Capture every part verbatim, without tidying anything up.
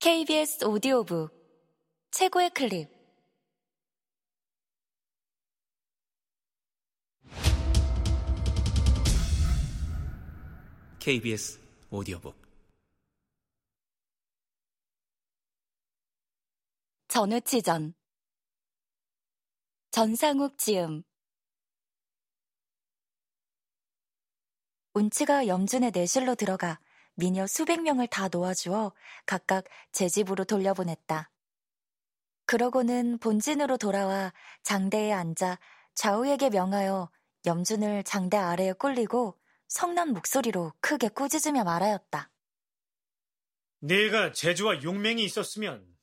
케이비에스 오디오북 최고의 클립. 케이비에스 오디오북 전우치전, 전상욱 지음. 운치가 염준의 내실로 들어가 미녀 수백 명을 다 놓아주어 각각 제 집으로 돌려보냈다. 그러고는 본진으로 돌아와 장대에 앉아 좌우에게 명하여 염준을 장대 아래에 꿀리고 성난 목소리로 크게 꾸짖으며 말하였다. 네가 재주와 용맹이 있었으면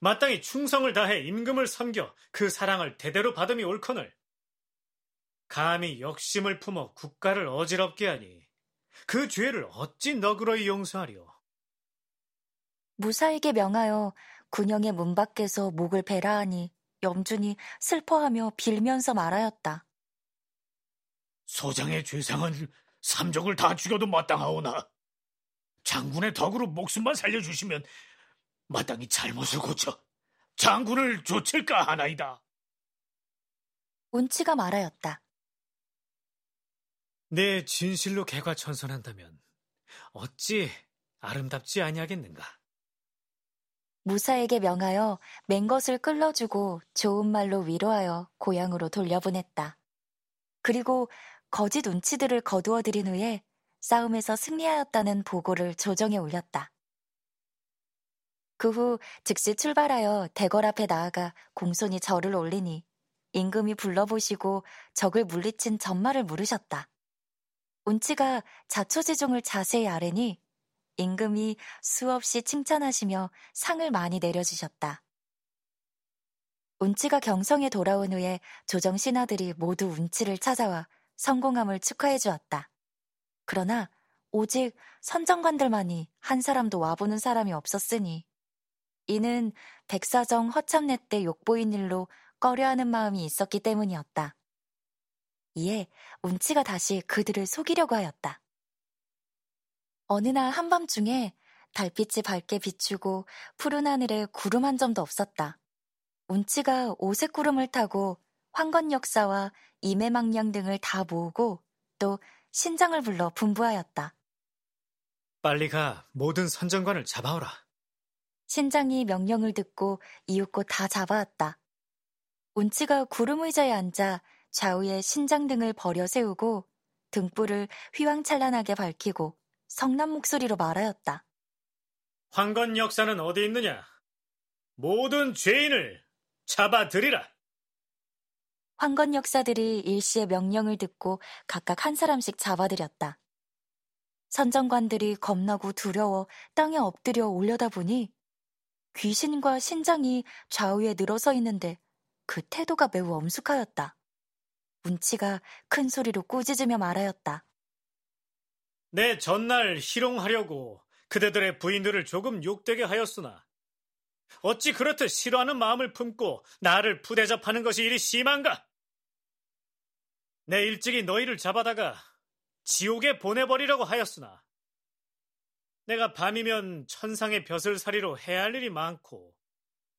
마땅히 충성을 다해 임금을 섬겨 그 사랑을 대대로 받음이 옳거늘, 감히 역심을 품어 국가를 어지럽게 하니 그 죄를 어찌 너그러이 용서하려. 무사에게 명하여 군영의 문 밖에서 목을 베라 하니 염준이 슬퍼하며 빌면서 말하였다. 소장의 죄상은 삼족을 다 죽여도 마땅하오나 장군의 덕으로 목숨만 살려주시면 마땅히 잘못을 고쳐 장군을 조칠까 하나이다. 운치가 말하였다. 내 진실로 개과천선한다면 어찌 아름답지 아니하겠는가. 무사에게 명하여 맨 것을 끌어주고 좋은 말로 위로하여 고향으로 돌려보냈다. 그리고 거짓 운치들을 거두어들인 후에 싸움에서 승리하였다는 보고를 조정에 올렸다. 그 후 즉시 출발하여 대궐 앞에 나아가 공손히 절을 올리니 임금이 불러보시고 적을 물리친 전말을 물으셨다. 운치가 자초지종을 자세히 아뢰니 임금이 수없이 칭찬하시며 상을 많이 내려주셨다. 운치가 경성에 돌아온 후에 조정 신하들이 모두 운치를 찾아와 성공함을 축하해 주었다. 그러나 오직 선정관들만이 한 사람도 와보는 사람이 없었으니 이는 백사정 허참내 때 욕보인 일로 꺼려하는 마음이 있었기 때문이었다. 이에 운치가 다시 그들을 속이려고 하였다. 어느 날 한밤중에 달빛이 밝게 비추고 푸른 하늘에 구름 한 점도 없었다. 운치가 오색 구름을 타고 황건역사와 이매망량 등을 다 모으고 또 신장을 불러 분부하였다. 빨리 가 모든 선정관을 잡아오라. 신장이 명령을 듣고 이윽고 다 잡아왔다. 운치가 구름 의자에 앉아 좌우에 신장 등을 버려 세우고 등불을 휘황찬란하게 밝히고 성난 목소리로 말하였다. 황건 역사는 어디 있느냐? 모든 죄인을 잡아들이라. 황건 역사들이 일시의 명령을 듣고 각각 한 사람씩 잡아들였다. 선정관들이 겁나고 두려워 땅에 엎드려 올려다보니 귀신과 신장이 좌우에 늘어서 있는데 그 태도가 매우 엄숙하였다. 운치가 큰 소리로 꾸짖으며 말하였다. 내 전날 희롱하려고 그대들의 부인들을 조금 욕되게 하였으나 어찌 그렇듯 싫어하는 마음을 품고 나를 부대접하는 것이 이리 심한가? 내 일찍이 너희를 잡아다가 지옥에 보내버리려고 하였으나 내가 밤이면 천상의 벼슬살이로 해야 할 일이 많고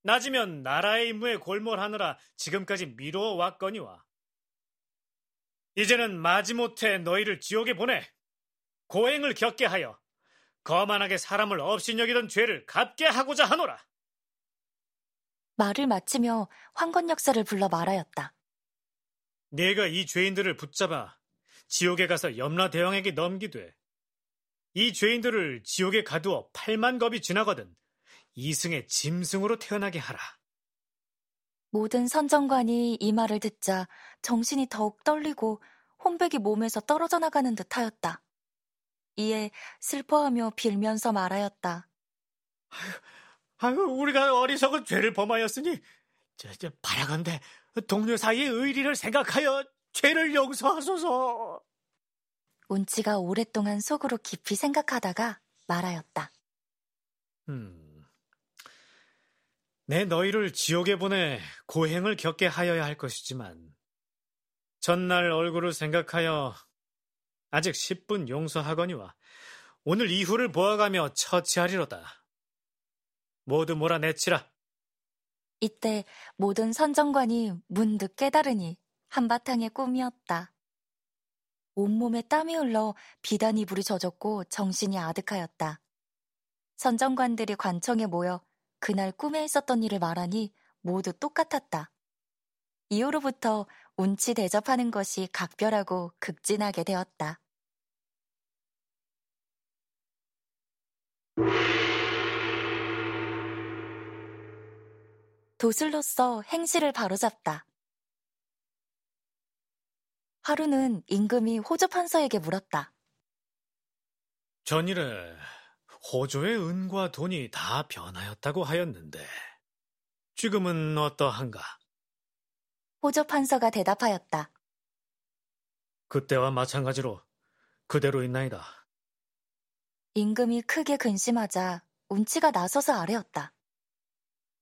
낮이면 나라의 임무에 골몰하느라 지금까지 미루어 왔거니와 이제는 마지못해 너희를 지옥에 보내 고행을 겪게 하여 거만하게 사람을 업신여기던 죄를 갚게 하고자 하노라. 말을 마치며 황건 역사를 불러 말하였다. 네가 이 죄인들을 붙잡아 지옥에 가서 염라대왕에게 넘기되 이 죄인들을 지옥에 가두어 팔만 겁이 지나거든 이승의 짐승으로 태어나게 하라. 모든 선정관이 이 말을 듣자 정신이 더욱 떨리고 혼백이 몸에서 떨어져 나가는 듯하였다. 이에 슬퍼하며 빌면서 말하였다. 아유, 아유, 우리가 어리석은 죄를 범하였으니 저, 저, 바라건대 동료 사이의 의리를 생각하여 죄를 용서하소서. 운치가 오랫동안 속으로 깊이 생각하다가 말하였다. 음... 내 너희를 지옥에 보내 고행을 겪게 하여야 할 것이지만 전날 얼굴을 생각하여 아직 십분 용서하거니와 오늘 이후를 보아가며 처치하리로다. 모두 몰아내치라. 이때 모든 선정관이 문득 깨달으니 한바탕의 꿈이었다. 온몸에 땀이 흘러 비단 이불이 젖었고 정신이 아득하였다. 선정관들이 관청에 모여 그날 꿈에 있었던 일을 말하니 모두 똑같았다. 이후로부터 운치 대접하는 것이 각별하고 극진하게 되었다. 도술로서 행실을 바로잡다. 하루는 임금이 호조 판서에게 물었다. 전일에 호조의 은과 돈이 다 변하였다고 하였는데 지금은 어떠한가? 호조 판서가 대답하였다. 그때와 마찬가지로 그대로 있나이다. 임금이 크게 근심하자 운치가 나서서 아뢰었다.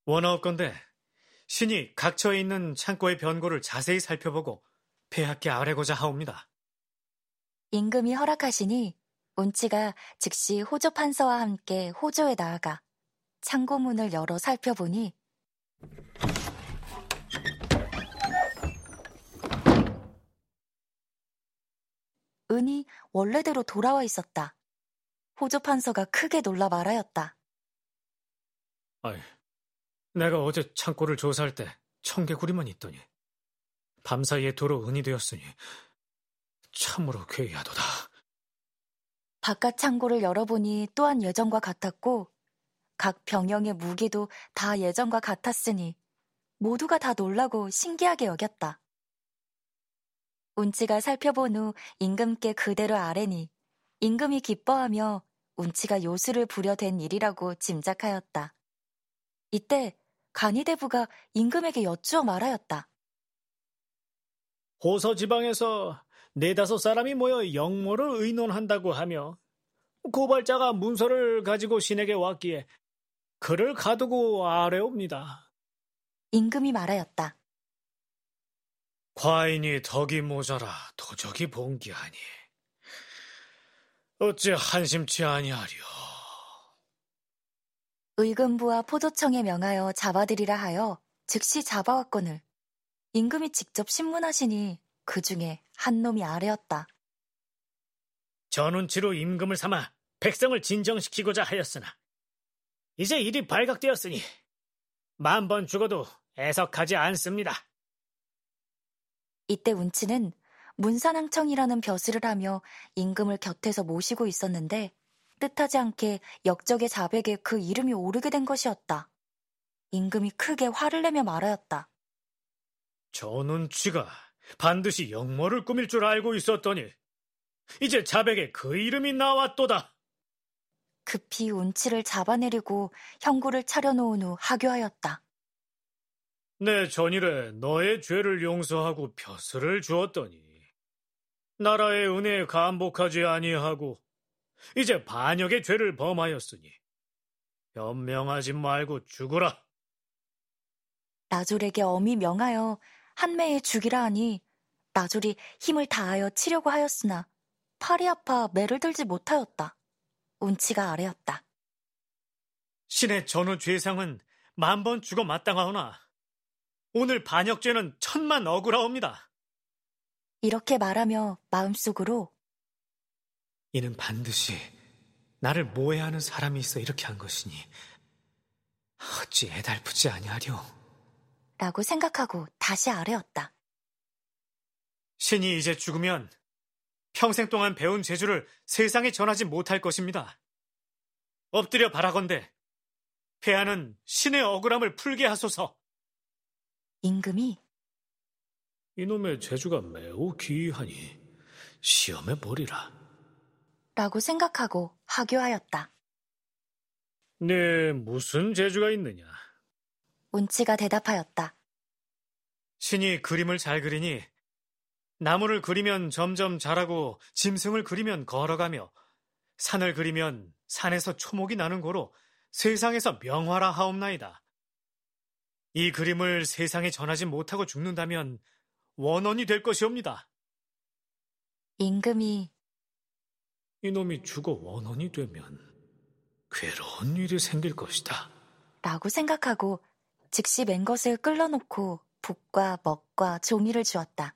원하옵건대 신이 각처에 있는 창고의 변고를 자세히 살펴보고 폐하께 아뢰고자 하옵니다. 임금이 허락하시니 운치가 즉시 호조 판서와 함께 호조에 나아가 창고 문을 열어 살펴보니 은이 원래대로 돌아와 있었다. 호조 판서가 크게 놀라 말하였다. 아이, 내가 어제 창고를 조사할 때 청개구리만 있더니 밤사이에 도로 은이 되었으니 참으로 괴이하도다. 바깥 창고를 열어보니 또한 예전과 같았고 각 병영의 무기도 다 예전과 같았으니 모두가 다 놀라고 신기하게 여겼다. 운치가 살펴본 후 임금께 그대로 아뢰니 임금이 기뻐하며 운치가 요술을 부려댄 일이라고 짐작하였다. 이때 간이대부가 임금에게 여쭈어 말하였다. 호서지방에서 네다섯 사람이 모여 역모를 의논한다고 하며 고발자가 문서를 가지고 신에게 왔기에 그를 가두고 아뢰옵니다. 임금이 말하였다. 과인이 덕이 모자라 도적이 봉기하니 어찌 한심치 아니하리요. 의금부와 포도청에 명하여 잡아들이라 하여 즉시 잡아왔거늘 임금이 직접 신문하시니 그 중에 한 놈이 아뢰었다. 전운치로 임금을 삼아 백성을 진정시키고자 하였으나 이제 일이 발각되었으니 만 번 죽어도 애석하지 않습니다. 이때 운치는 문산항청이라는 벼슬을 하며 임금을 곁에서 모시고 있었는데 뜻하지 않게 역적의 자백에 그 이름이 오르게 된 것이었다. 임금이 크게 화를 내며 말하였다. 전운치가 반드시 역모를 꾸밀 줄 알고 있었더니 이제 자백에 그 이름이 나왔도다. 급히 운치를 잡아내리고 형구를 차려놓은 후 하교하였다. 내 전일에 너의 죄를 용서하고 벼슬을 주었더니 나라의 은혜에 감복하지 아니하고 이제 반역의 죄를 범하였으니 변명하지 말고 죽으라. 나졸에게 엄히 명하여 한매에 죽이라 하니 나졸이 힘을 다하여 치려고 하였으나 팔이 아파 매를 들지 못하였다. 운치가 아뢰었다. 신의 전후 죄상은 만번 죽어 마땅하오나 오늘 반역죄는 천만 억울하옵니다. 이렇게 말하며 마음속으로 이는 반드시 나를 모해하는 사람이 있어 이렇게 한 것이니 어찌 애달프지 아니하리오. 라고 생각하고 다시 아뢰었다. 신이 이제 죽으면 평생 동안 배운 재주를 세상에 전하지 못할 것입니다. 엎드려 바라건대 폐하는 신의 억울함을 풀게 하소서. 임금이 이놈의 재주가 매우 기이하니 시험해 보리라. 라고 생각하고 하교하였다. 네, 무슨 재주가 있느냐? 운치가 대답하였다. 신이 그림을 잘 그리니 나무를 그리면 점점 자라고 짐승을 그리면 걸어가며 산을 그리면 산에서 초목이 나는 고로 세상에서 명화라 하옵나이다. 이 그림을 세상에 전하지 못하고 죽는다면 원언이 될 것이옵니다. 임금이 이놈이 죽어 원언이 되면 괴로운 일이 생길 것이다. 라고 생각하고 즉시 맨 것을 끌어놓고 붓과 먹과 종이를 주었다.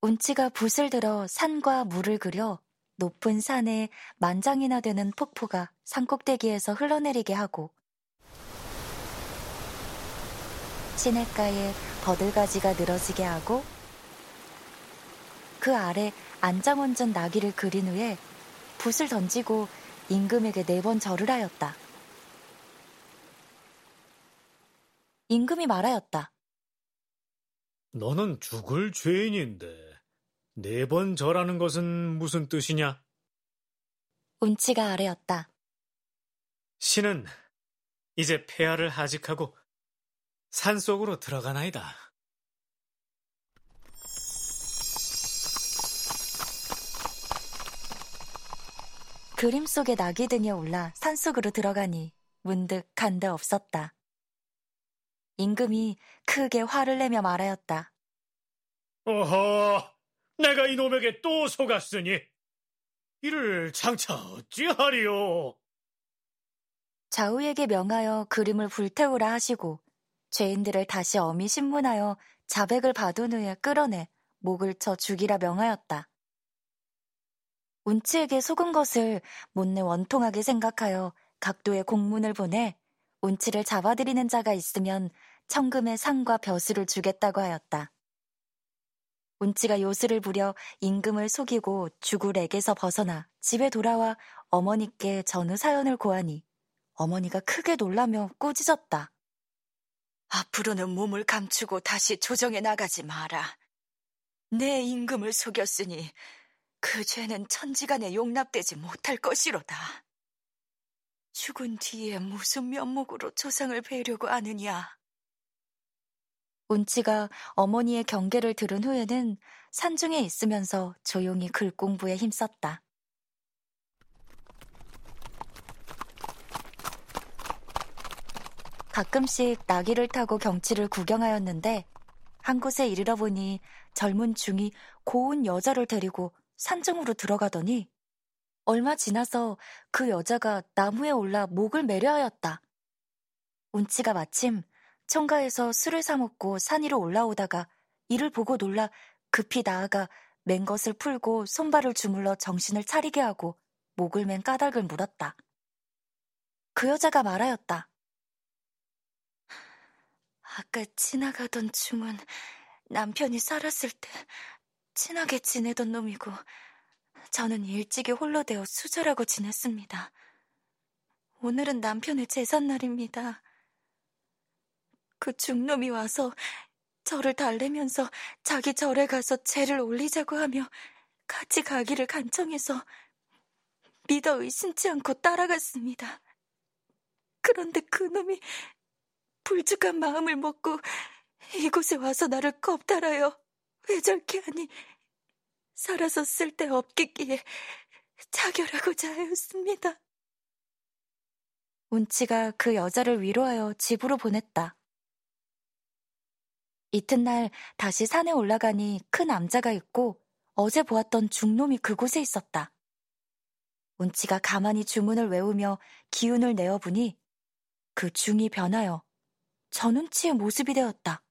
운치가 붓을 들어 산과 물을 그려 높은 산에 만장이나 되는 폭포가 산꼭대기에서 흘러내리게 하고 시냇가에 버들가지가 늘어지게 하고 그 아래 안장원전 나귀를 그린 후에 붓을 던지고 임금에게 네 번 절을 하였다. 임금이 말하였다. 너는 죽을 죄인인데 네 번 절하는 것은 무슨 뜻이냐? 운치가 아뢰었다. 신은 이제 폐하를 하직하고 산속으로 들어가나이다. 그림 속의 낙이 등에 올라 산속으로 들어가니 문득 간데 없었다. 임금이 크게 화를 내며 말하였다. 어허! 내가 이놈에게 또 속았으니 이를 장차 어찌하리요? 좌우에게 명하여 그림을 불태우라 하시고 죄인들을 다시 엄히 신문하여 자백을 받은 후에 끌어내 목을 쳐 죽이라 명하였다. 운치에게 속은 것을 못내 원통하게 생각하여 각도의 공문을 보내 운치를 잡아들이는 자가 있으면 천금의 상과 벼슬을 주겠다고 하였다. 운치가 요술을 부려 임금을 속이고 주굴에게서 벗어나 집에 돌아와 어머니께 전후 사연을 고하니 어머니가 크게 놀라며 꾸짖었다. 앞으로는 몸을 감추고 다시 조정에 나가지 마라. 내 임금을 속였으니 그 죄는 천지간에 용납되지 못할 것이로다. 죽은 뒤에 무슨 면목으로 조상을 뵈려고 하느냐. 운치가 어머니의 경계를 들은 후에는 산중에 있으면서 조용히 글 공부에 힘썼다. 가끔씩 나귀를 타고 경치를 구경하였는데 한 곳에 이르러 보니 젊은 중이 고운 여자를 데리고 산중으로 들어가더니 얼마 지나서 그 여자가 나무에 올라 목을 매려 하였다. 운치가 마침 총가에서 술을 사 먹고 산 위로 올라오다가 이를 보고 놀라 급히 나아가 맨 것을 풀고 손발을 주물러 정신을 차리게 하고 목을 맨 까닭을 물었다. 그 여자가 말하였다. 아까 지나가던 중은 남편이 살았을 때 친하게 지내던 놈이고 저는 일찍이 홀로 되어 수절하고 지냈습니다. 오늘은 남편의 제삿날입니다. 그 중놈이 와서 저를 달래면서 자기 절에 가서 제를 올리자고 하며 같이 가기를 간청해서 믿어 의심치 않고 따라갔습니다. 그런데 그놈이 불죽한 마음을 먹고 이곳에 와서 나를 겁탈하여 외절케 하니 살아서 쓸데없겠기에 자결하고자 하였습니다. 운치가 그 여자를 위로하여 집으로 보냈다. 이튿날 다시 산에 올라가니 큰 암자가 있고 어제 보았던 중놈이 그곳에 있었다. 운치가 가만히 주문을 외우며 기운을 내어보니 그 중이 변하여 전운치의 모습이 되었다.